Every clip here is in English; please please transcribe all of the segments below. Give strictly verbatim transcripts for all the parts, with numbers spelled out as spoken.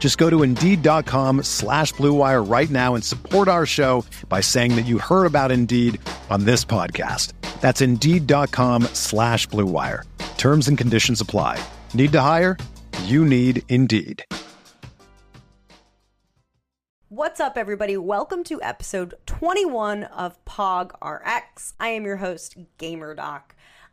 Just go to Indeed.com slash Blue Wire right now and support our show by saying that you heard about Indeed on this podcast. That's Indeed.com slash Blue Wire. Terms and conditions apply. Need to hire? You need Indeed. What's up, everybody? Welcome to episode twenty-one of P O G R X. I am your host, GamerDoc.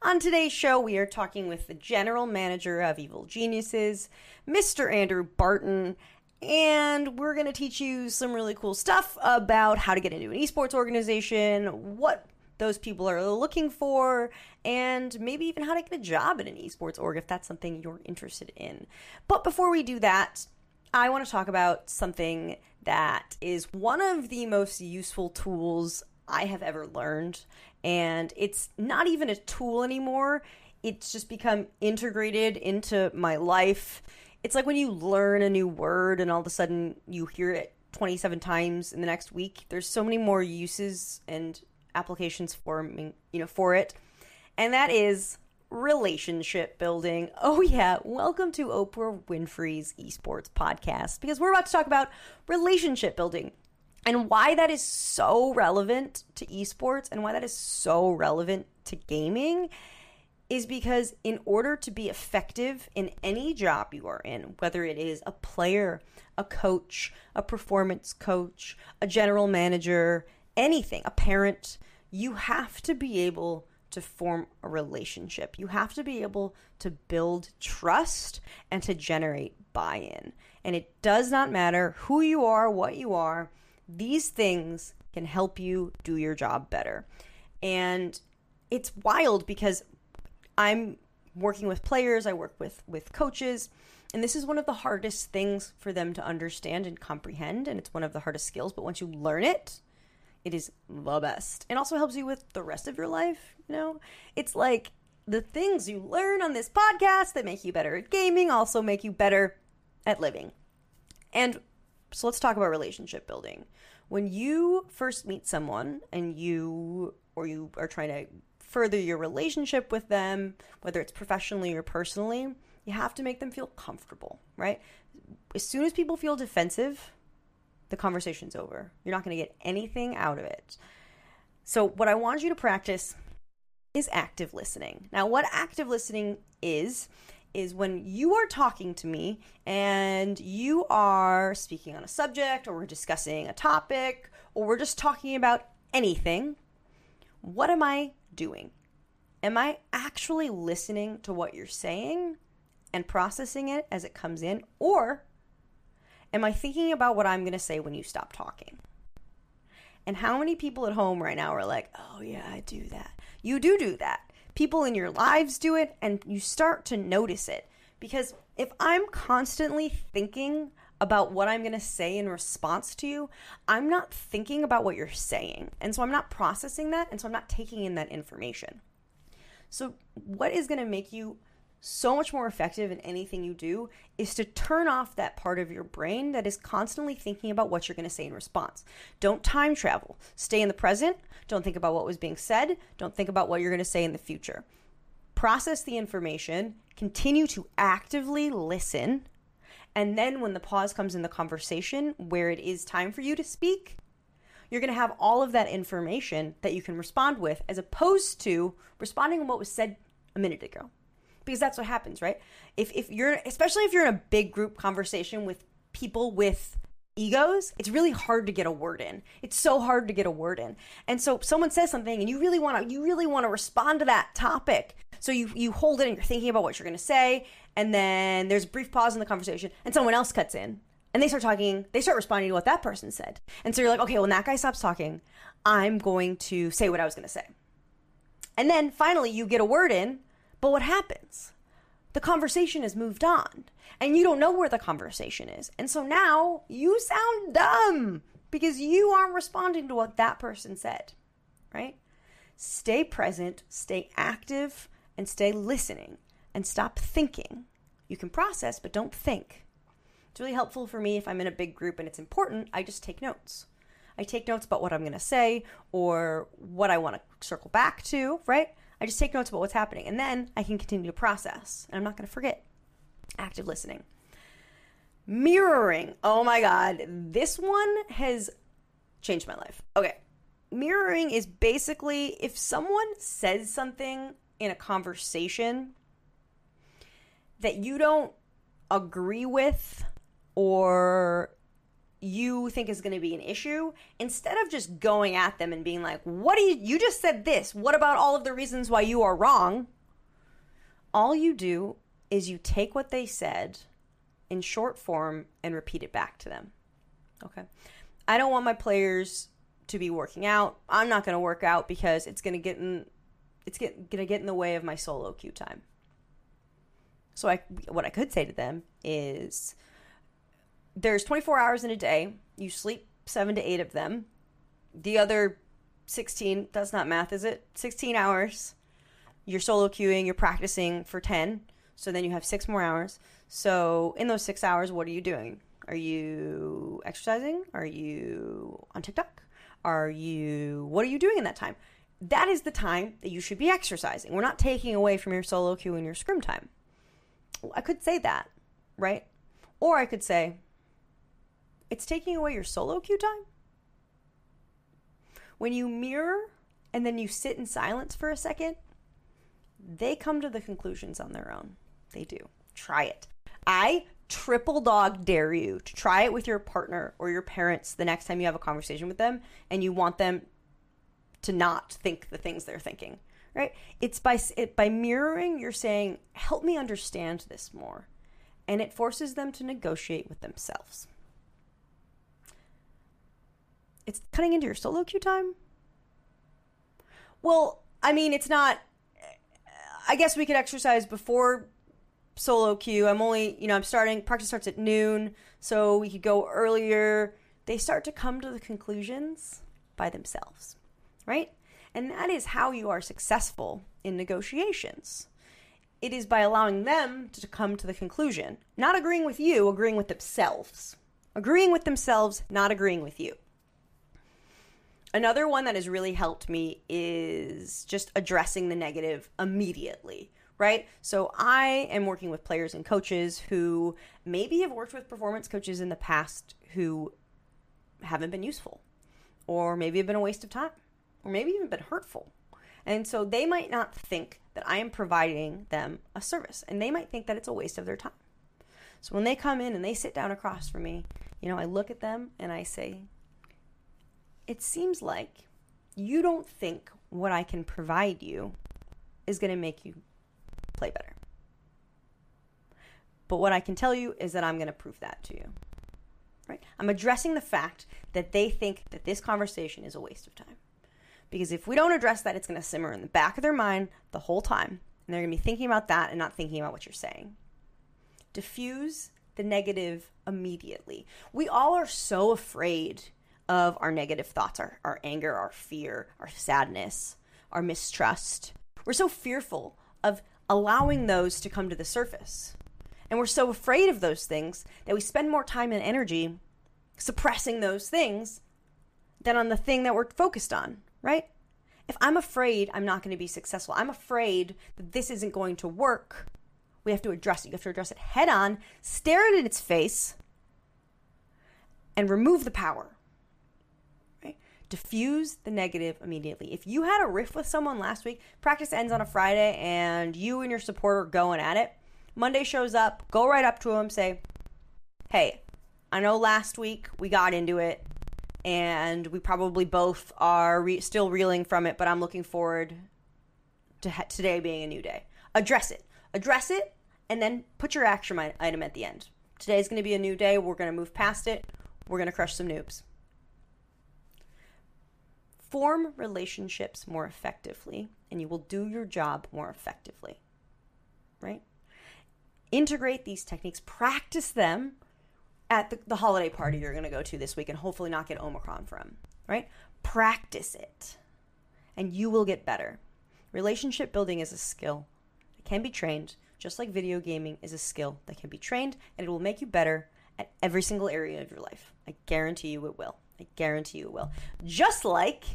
On today's show, we are talking with the general manager of Evil Geniuses, Mister Andrew Barton, and we're going to teach you some really cool stuff about how to get into an esports organization, what those people are looking for, and maybe even how to get a job at an esports org if that's something you're interested in. But before we do that, I want to talk about something that is one of the most useful tools I have ever learned, and it's not even a tool anymore. It's just become integrated into my life. It's like when you learn a new word and all of a sudden you hear it twenty-seven times in the next week. There's so many more uses and applications for, you know, for it. And that is relationship building. Oh yeah, welcome to Oprah Winfrey's esports podcast, because we're about to talk about relationship building and why that is so relevant to esports and why that is so relevant to gaming is because in order to be effective in any job you are in, whether it is a player, a coach, a performance coach, a general manager, anything, a parent, you have to be able to form a relationship. You have to be able to build trust and to generate buy-in. And it does not matter who you are, what you are, these things can help you do your job better. And it's wild because I'm working with players, I work with, with coaches, and this is one of the hardest things for them to understand and comprehend, and it's one of the hardest skills, but once you learn it, it is the best. It also helps you with the rest of your life, you know? It's like the things you learn on this podcast that make you better at gaming also make you better at living. And so let's talk about relationship building. When you first meet someone and you or you are trying to further your relationship with them, whether it's professionally or personally, you have to make them feel comfortable, right? As soon as people feel defensive, the conversation's over. You're not going to get anything out of it. So what I want you to practice is active listening. Now, what active listening is, is when you are talking to me and you are speaking on a subject, or we're discussing a topic, or we're just talking about anything, what am I doing? Am I actually listening to what you're saying and processing it as it comes in? Or am I thinking about what I'm going to say when you stop talking? And how many people at home right now are like, oh yeah, I do that. You do do that. People in your lives do it, and you start to notice it. Because if I'm constantly thinking about what I'm going to say in response to you, I'm not thinking about what you're saying. And so I'm not processing that, and so I'm not taking in that information. So what is going to make you so much more effective in anything you do is to turn off that part of your brain that is constantly thinking about what you're going to say in response. Don't time travel. Stay in the present. Don't think about what was being said. Don't think about what you're going to say in the future. Process the information. Continue to actively listen. And then when the pause comes in the conversation where it is time for you to speak, you're going to have all of that information that you can respond with, as opposed to responding to what was said a minute ago. Because that's what happens, right? If if you're, especially if you're in a big group conversation with people with egos, it's really hard to get a word in. It's so hard to get a word in. And so if someone says something and you really want to, you really want to respond to that topic. So you, you hold it and you're thinking about what you're going to say. And then there's a brief pause in the conversation and someone else cuts in and they start talking, they start responding to what that person said. And so you're like, okay, when that guy stops talking, I'm going to say what I was going to say. And then finally you get a word in, but what happens? The conversation has moved on and you don't know where the conversation is. And so now you sound dumb because you aren't responding to what that person said, right? Stay present, stay active, and stay listening and stop thinking. You can process, but don't think. It's really helpful for me if I'm in a big group and it's important, I just take notes. I take notes about what I'm going to say or what I want to circle back to, right? I just take notes about what's happening, and then I can continue to process, and I'm not going to forget. Active listening. Mirroring. Oh my God. This one has changed my life. Okay. Mirroring is basically if someone says something in a conversation that you don't agree with or you think is going to be an issue, instead of just going at them and being like, what do you, you just said this, what about all of the reasons why you are wrong? All you do is you take what they said in short form and repeat it back to them. Okay. I don't want my players to be working out. I'm not going to work out because it's going to get in, it's going to get in the way of my solo queue time. So I, what I could say to them is, there's twenty-four hours in a day. You sleep seven to eight of them. The other sixteen, that's not math, is it? sixteen hours. You're solo queuing, you're practicing for ten. So then you have six more hours. So in those six hours, what are you doing? Are you exercising? Are you on TikTok? Are you, what are you doing in that time? That is the time that you should be exercising. We're not taking away from your solo queue and your scrim time. I could say that, right? Or I could say, it's taking away your solo queue time. When you mirror and then you sit in silence for a second, they come to the conclusions on their own. They do. Try it. I triple dog dare you to try it with your partner or your parents the next time you have a conversation with them and you want them to not think the things they're thinking, right? It's by, it, by mirroring, you're saying, help me understand this more. And it forces them to negotiate with themselves. It's cutting into your solo queue time? Well, I mean, it's not, I guess we could exercise before solo queue. I'm only, you know, I'm starting, practice starts at noon, so we could go earlier. They start to come to the conclusions by themselves, right? And that is how you are successful in negotiations. It is by allowing them to come to the conclusion, not agreeing with you, agreeing with themselves, agreeing with themselves, not agreeing with you. Another one that has really helped me is just addressing the negative immediately, right? So I am working with players and coaches who maybe have worked with performance coaches in the past who haven't been useful, or maybe have been a waste of time, or maybe even been hurtful. And so they might not think that I am providing them a service, and they might think that it's a waste of their time. So when they come in and they sit down across from me, you know, I look at them and I say, it seems like you don't think what I can provide you is going to make you play better. But what I can tell you is that I'm going to prove that to you. Right? I'm addressing the fact that they think that this conversation is a waste of time. Because if we don't address that, it's going to simmer in the back of their mind the whole time. And they're going to be thinking about that and not thinking about what you're saying. Diffuse the negative immediately. We all are so afraid of our negative thoughts, our, our anger, our fear, our sadness, our mistrust. We're so fearful of allowing those to come to the surface. And we're so afraid of those things that we spend more time and energy suppressing those things than on the thing that we're focused on, right? If I'm afraid I'm not going to be successful, I'm afraid that this isn't going to work, we have to address it. You have to address it head on, stare it in its face, and remove the power. Diffuse the negative immediately. If you had a riff with someone last week, practice ends on a Friday and you and your support are going at it. Monday shows up, go right up to them, say, hey, I know last week we got into it, and we probably both are re- still reeling from it, but I'm looking forward to ha- today being a new day. Address it. Address it, and then put your action item at the end. Today's going to be a new day. We're going to move past it. We're going to crush some noobs. Form relationships more effectively, and you will do your job more effectively, right? Integrate these techniques. Practice them at the, the holiday party you're going to go to this week and hopefully not get Omicron from, right? Practice it, and you will get better. Relationship building is a skill that can be trained, just like video gaming is a skill that can be trained, and it will make you better at every single area of your life. I guarantee you it will. I guarantee you it will. Just like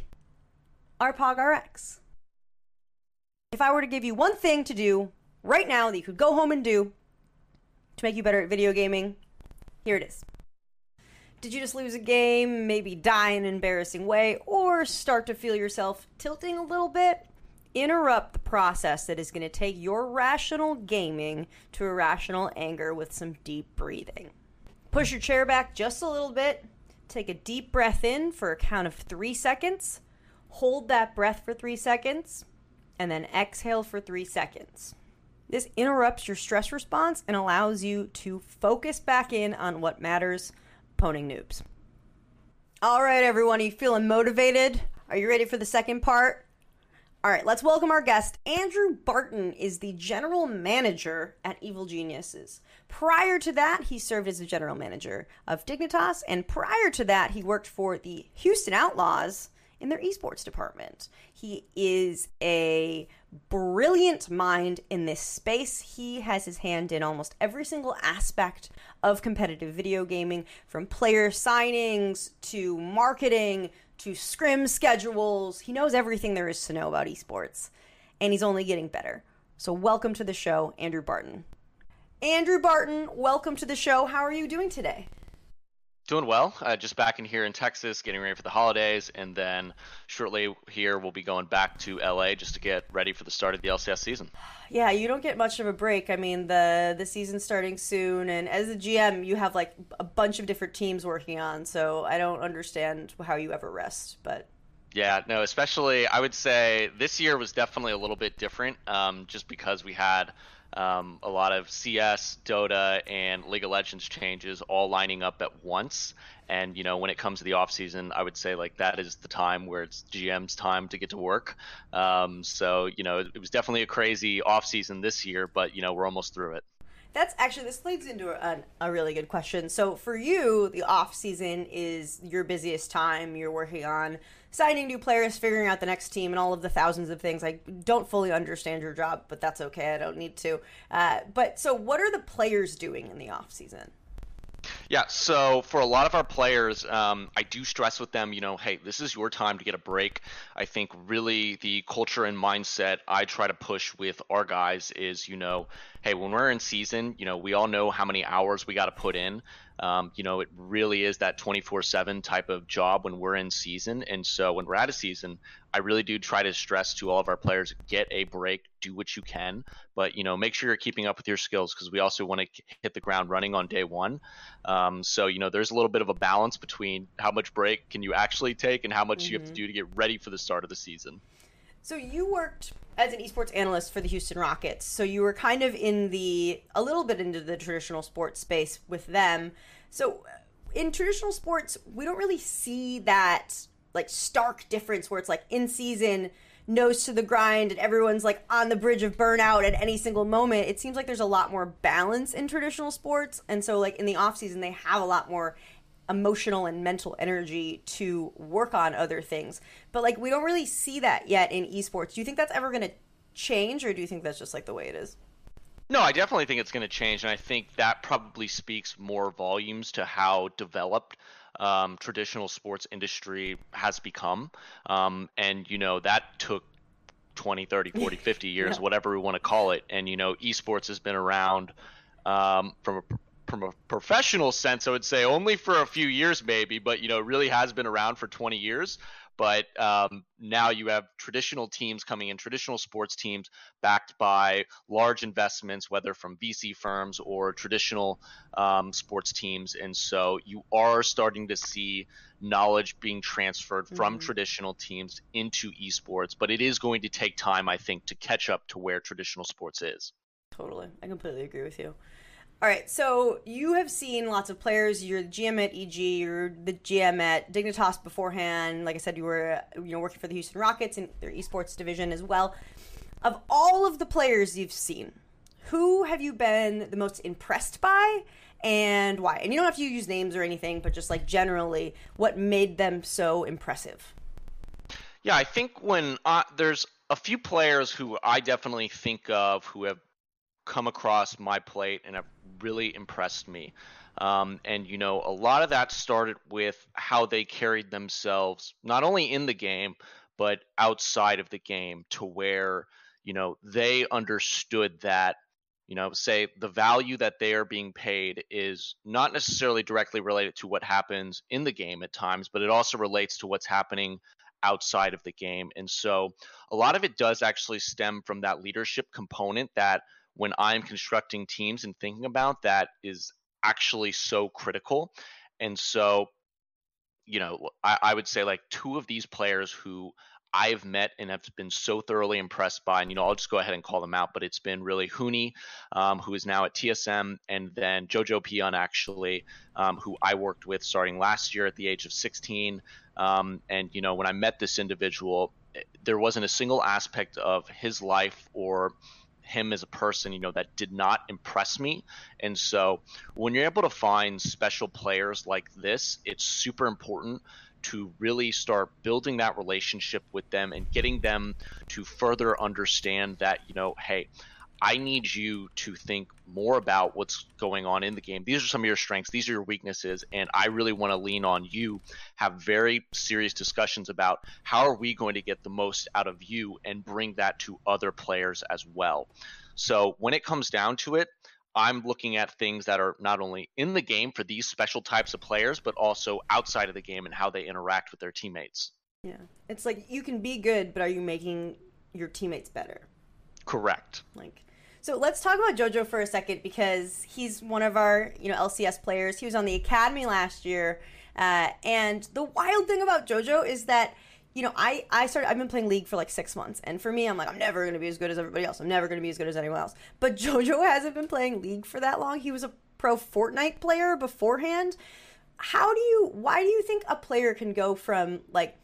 our P O G R X. If I were to give you one thing to do right now that you could go home and do to make you better at video gaming, here it is. Did you just lose a game, maybe die in an embarrassing way, or start to feel yourself tilting a little bit? Interrupt the process that is going to take your rational gaming to irrational anger with some deep breathing. Push your chair back just a little bit. Take a deep breath in for a count of three seconds. Hold that breath for three seconds. And then exhale for three seconds. This interrupts your stress response and allows you to focus back in on what matters, poning noobs. All right, everyone. Are you feeling motivated? Are you ready for the second part? All right, let's welcome our guest. Andrew Barton is the general manager at Evil Geniuses. Prior to that, he served as the general manager of Dignitas, and prior to that, he worked for the Houston Outlaws in their esports department. He is a brilliant mind in this space. He has his hand in almost every single aspect of competitive video gaming, from player signings to marketing to scrim schedules. He knows everything there is to know about esports, and he's only getting better. So welcome to the show, Andrew Barton. Andrew Barton, welcome to the show. How are you doing today? Doing well. Uh, just back in here in Texas, getting ready for the holidays, and then shortly here we'll be going back to L A just to get ready for the start of the L C S season. Yeah, you don't get much of a break. I mean, the the season's starting soon, and as a G M, you have like a bunch of different teams working on, so I don't understand how you ever rest, but... Yeah, no, especially, I would say this year was definitely a little bit different, um, just because we had um, a lot of C S, Dota, and League of Legends changes all lining up at once. And, you know, when it comes to the off season, I would say, like, that is the time where it's G M's time to get to work. Um, so, you know, it, it was definitely a crazy off season this year, but, you know, we're almost through it. That's actually, this leads into a, a really good question. So for you, the off season is your busiest time. You're working on signing new players, figuring out the next team, and all of the thousands of things. I don't fully understand your job, but that's okay. I don't need to. Uh, but so what are the players doing in the off season? Yeah, so for a lot of our players, um, I do stress with them, you know, hey, this is your time to get a break. I think really the culture and mindset I try to push with our guys is, you know, hey, when we're in season, you know, we all know how many hours we got to put in. Um, you know, it really is that twenty-four seven type of job when we're in season. And so when we're out of season, I really do try to stress to all of our players, get a break, do what you can, but, you know, make sure you're keeping up with your skills, because we also want to hit the ground running on day one. Um, so, you know, there's a little bit of a balance between how much break can you actually take and how much mm-hmm. you have to do to get ready for the start of the season. So you worked as an esports analyst for the Houston Rockets. So you were kind of in the, a little bit into the traditional sports space with them. So in traditional sports, we don't really see that like stark difference where it's like in season, nose to the grind, and everyone's like on the bridge of burnout at any single moment. It seems like there's a lot more balance in traditional sports. And so like in the off season, they have a lot more emotional and mental energy to work on other things. But like we don't really see that yet in esports. Do you think that's ever going to change, or do you think that's just like the way it is? No, I definitely think it's going to change, and I think that probably speaks more volumes to how developed um, traditional sports industry has become. Um, and you know, that took twenty, thirty, forty, fifty years, yeah. whatever we want to call it. And you know, esports has been around um, from a from a professional sense, I would say only for a few years maybe, but, you know, it really has been around for twenty years. But um, now you have traditional teams coming in, traditional sports teams backed by large investments, whether from V C firms or traditional um, sports teams. And so you are starting to see knowledge being transferred from mm-hmm. traditional teams into esports. But it is going to take time, I think, to catch up to where traditional sports is. Totally. I completely agree with you. All right, so you have seen lots of players. You're the G M at E G, you're the G M at Dignitas beforehand. Like I said, you were you know working for the Houston Rockets in their esports division as well. Of all of the players you've seen, who have you been the most impressed by and why? And you don't have to use names or anything, but just like generally, what made them so impressive? Yeah, I think when uh, there's a few players who I definitely think of who have come across my plate and have really impressed me. Um, and, you know, a lot of that started with how they carried themselves, not only in the game, but outside of the game, to where, you know, they understood that, you know, say the value that they are being paid is not necessarily directly related to what happens in the game at times, but it also relates to what's happening outside of the game. And so a lot of it does actually stem from that leadership component that, when I'm constructing teams and thinking about that, is actually so critical. And so, you know, I, I would say like two of these players who I've met and have been so thoroughly impressed by, and, you know, I'll just go ahead and call them out, but it's been really Huni, um, who is now at T S M, and then Jojo Pion, actually, um, who I worked with starting last year at the age of sixteen. Um, and, you know, when I met this individual, there wasn't a single aspect of his life or him as a person, you know, that did not impress me. And so when you're able to find special players like this, it's super important to really start building that relationship with them and getting them to further understand that, you know, hey, I need you to think more about what's going on in the game. These are some of your strengths. These are your weaknesses. And I really want to lean on you, have very serious discussions about how are we going to get the most out of you and bring that to other players as well. So when it comes down to it, I'm looking at things that are not only in the game for these special types of players, but also outside of the game and how they interact with their teammates. Yeah. It's like you can be good, but are you making your teammates better? Correct. Like, so let's talk about Jojo for a second, because he's one of our, you know, L C S players. He was on the academy last year. Uh, and the wild thing about Jojo is that, you know, I, I started, I've been playing League for like six months. And for me, I'm like, I'm never going to be as good as everybody else. I'm never going to be as good as anyone else. But Jojo hasn't been playing League for that long. He was a pro Fortnite player beforehand. How do you, why do you think a player can go from like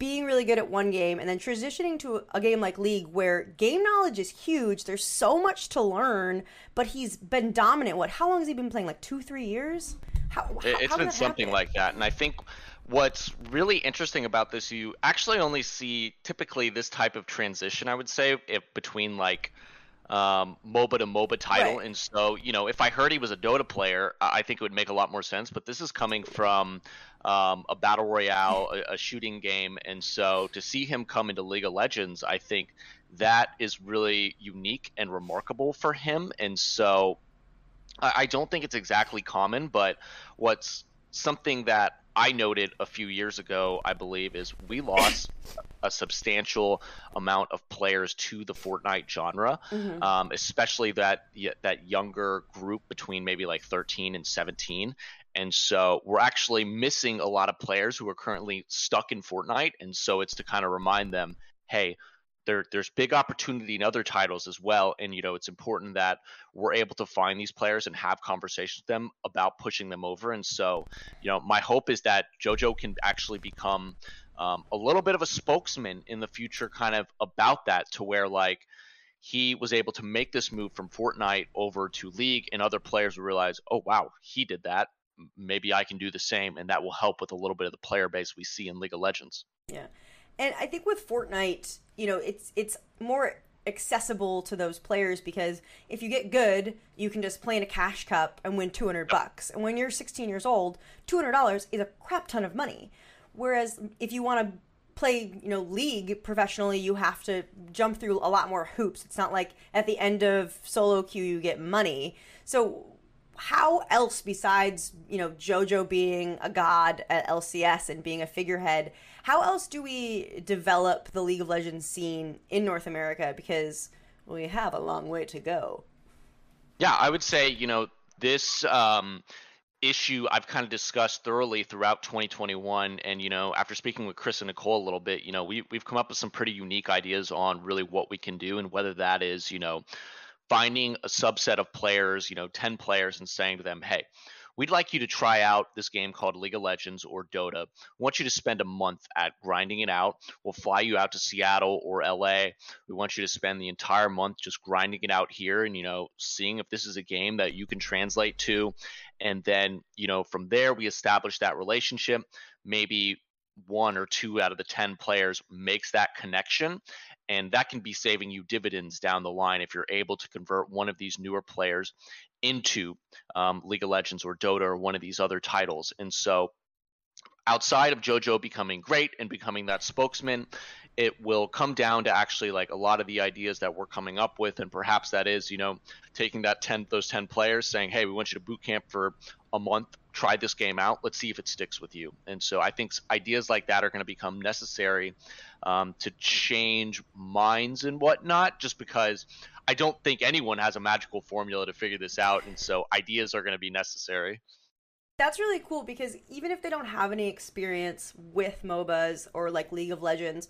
being really good at one game and then transitioning to a game like League where game knowledge is huge, there's so much to learn, but he's been dominant? What, how long has he been playing, like two, three years? How, how, it's how been something happen? Like that. And I think what's really interesting about this, you actually only see typically this type of transition, I would say, if between like um, MOBA to MOBA title. Right. And so, you know, if I heard he was a Dota player, I think it would make a lot more sense, but this is coming from um, a battle royale, a, a shooting game. And so to see him come into League of Legends, I think that is really unique and remarkable for him. And so I, I don't think it's exactly common, but what's something that I noted a few years ago, I believe, is we lost a substantial amount of players to the Fortnite genre, mm-hmm. um, especially that that younger group between maybe like thirteen and seventeen. And so we're actually missing a lot of players who are currently stuck in Fortnite. And so it's to kind of remind them, hey, There, there's big opportunity in other titles as well. And, you know, it's important that we're able to find these players and have conversations with them about pushing them over. And so, you know, my hope is that Jojo can actually become um, a little bit of a spokesman in the future kind of about that, to where like he was able to make this move from Fortnite over to League and other players will realize, oh, wow, he did that. Maybe I can do the same. And that will help with a little bit of the player base we see in League of Legends. Yeah. And I think with Fortnite, you know, it's it's more accessible to those players, because if you get good, you can just play in a cash cup and win two hundred bucks. And when you're sixteen years old, two hundred dollars is a crap ton of money. Whereas if you want to play, you know, League professionally, you have to jump through a lot more hoops. It's not like at the end of solo queue you get money. So how else, besides, you know, Jojo being a god at L C S and being a figurehead, how else do we develop the League of Legends scene in North America? Because we have a long way to go. Yeah, I would say, you know, this um, issue I've kind of discussed thoroughly throughout twenty twenty-one. And, you know, after speaking with Chris and Nicole a little bit, you know, we, we've come up with some pretty unique ideas on really what we can do, and whether that is, you know, finding a subset of players, you know, ten players, and saying to them, hey, we'd like you to try out this game called League of Legends or Dota. I want you to spend a month at grinding it out. We'll fly you out to Seattle or L A. We want you to spend the entire month just grinding it out here and, you know, seeing if this is a game that you can translate to. And then, you know, from there, we establish that relationship. Maybe one or two out of the ten players makes that connection. And that can be saving you dividends down the line if you're able to convert one of these newer players into um, League of Legends or Dota or one of these other titles. And so outside of JoJo becoming great and becoming that spokesman, it will come down to actually like a lot of the ideas that we're coming up with. And perhaps that is, you know, taking that ten, those ten players saying, hey, we want you to boot camp for a month, try this game out. Let's see if it sticks with you. And so I think ideas like that are going to become necessary um, to change minds and whatnot, just because I don't think anyone has a magical formula to figure this out. And so ideas are going to be necessary. That's really cool, because even if they don't have any experience with M O B As or like League of Legends,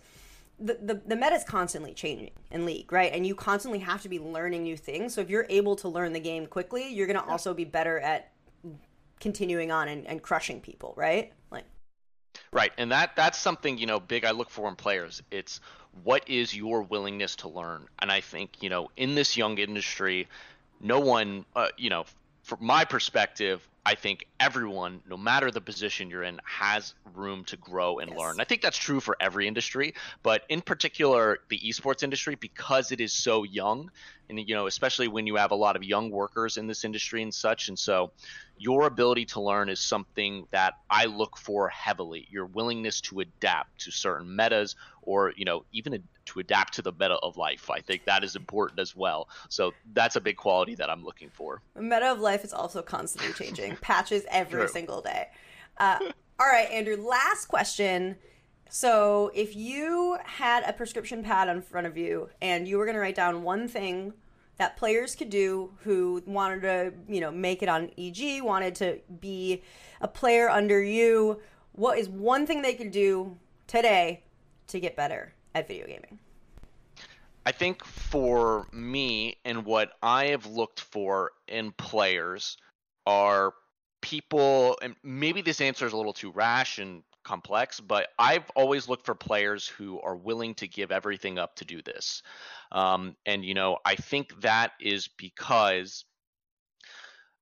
the, the, the meta is constantly changing in League, right? And you constantly have to be learning new things. So if you're able to learn the game quickly, you're going to also be better at continuing on and, and crushing people, right? Like, right. And that that's something, you know, big I look for in players. It's what is your willingness to learn? And I think, you know, in this young industry, no one, uh, you know, from my perspective, I think everyone, no matter the position you're in, has room to grow and yes. learn. I think that's true for every industry, but in particular, the esports industry, because it is so young, and, you know, especially when you have a lot of young workers in this industry and such. And so your ability to learn is something that I look for heavily, your willingness to adapt to certain metas, or, you know, even to adapt to the meta of life. I think that is important as well. So that's a big quality that I'm looking for. Meta of life is also constantly changing. Patches every True. Single day. Uh, all right, Andrew, last question. So if you had a prescription pad in front of you and you were going to write down one thing that players could do who wanted to, you know, make it on E G, wanted to be a player under you, what is one thing they could do today to get better at video gaming? I think for me, and what I have looked for in players are people, and maybe this answer is a little too rash and complex, but I've always looked for players who are willing to give everything up to do this. Um, and, you know, I think that is because,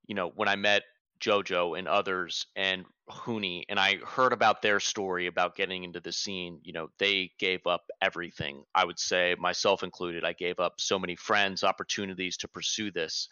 you know, when I met JoJo and others and Huni, and I heard about their story about getting into the scene, you know, they gave up everything. I would say, myself included, I gave up so many friends, opportunities to pursue this.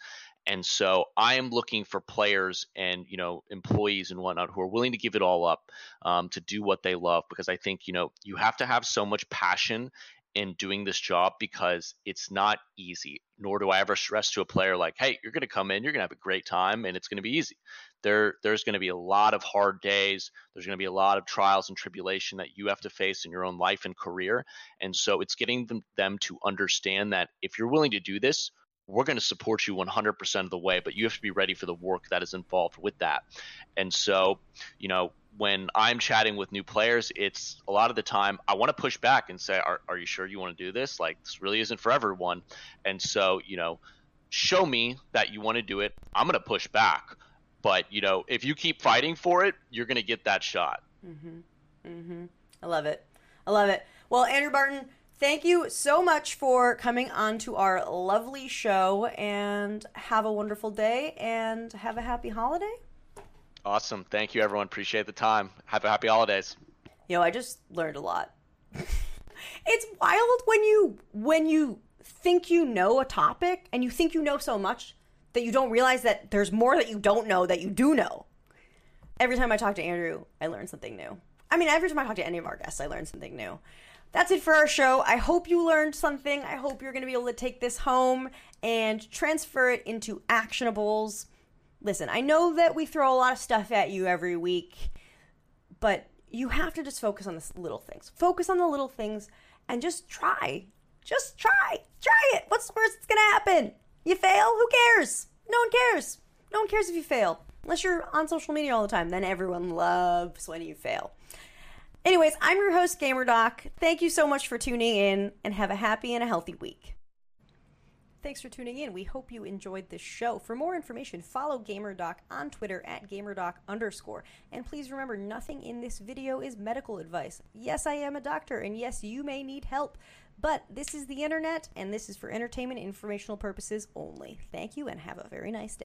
And so I am looking for players and, you know, employees and whatnot who are willing to give it all up um, to do what they love, because I think, you know, you have to have so much passion in doing this job, because it's not easy, nor do I ever stress to a player like, hey, you're going to come in, you're going to have a great time, and it's going to be easy. There, there's going to be a lot of hard days. There's going to be a lot of trials and tribulation that you have to face in your own life and career. And so it's getting them, them to understand that if you're willing to do this, we're going to support you one hundred percent of the way, but you have to be ready for the work that is involved with that. And so, you know, when I'm chatting with new players, it's a lot of the time I want to push back and say, are, are you sure you want to do this? Like, this really isn't for everyone. And so, you know, show me that you want to do it. I'm going to push back. But, you know, if you keep fighting for it, you're going to get that shot. Mm-hmm. Mm-hmm. I love it. I love it. Well, Andrew Barton, thank you so much for coming on to our lovely show, and have a wonderful day and have a happy holiday. Awesome. Thank you, everyone. Appreciate the time. Have a happy holidays. Yo, I just learned a lot. It's wild when you when you think you know a topic and you think you know so much that you don't realize that there's more that you don't know that you do know. Every time I talk to Andrew, I learn something new. I mean, every time I talk to any of our guests, I learn something new. That's it for our show. I hope you learned something. I hope you're going to be able to take this home and transfer it into actionables. Listen, I know that we throw a lot of stuff at you every week, but you have to just focus on the little things. Focus on the little things and just try. Just try. Try it. What's the worst that's going to happen? You fail? Who cares? No one cares. No one cares if you fail. Unless you're on social media all the time. Then everyone loves when you fail. Anyways, I'm your host, GamerDoc. Thank you so much for tuning in, and have a happy and a healthy week. Thanks for tuning in. We hope you enjoyed this show. For more information, follow GamerDoc on Twitter at GamerDoc underscore. And please remember, nothing in this video is medical advice. Yes, I am a doctor, and yes, you may need help. But this is the internet, and this is for entertainment and informational purposes only. Thank you, and have a very nice day.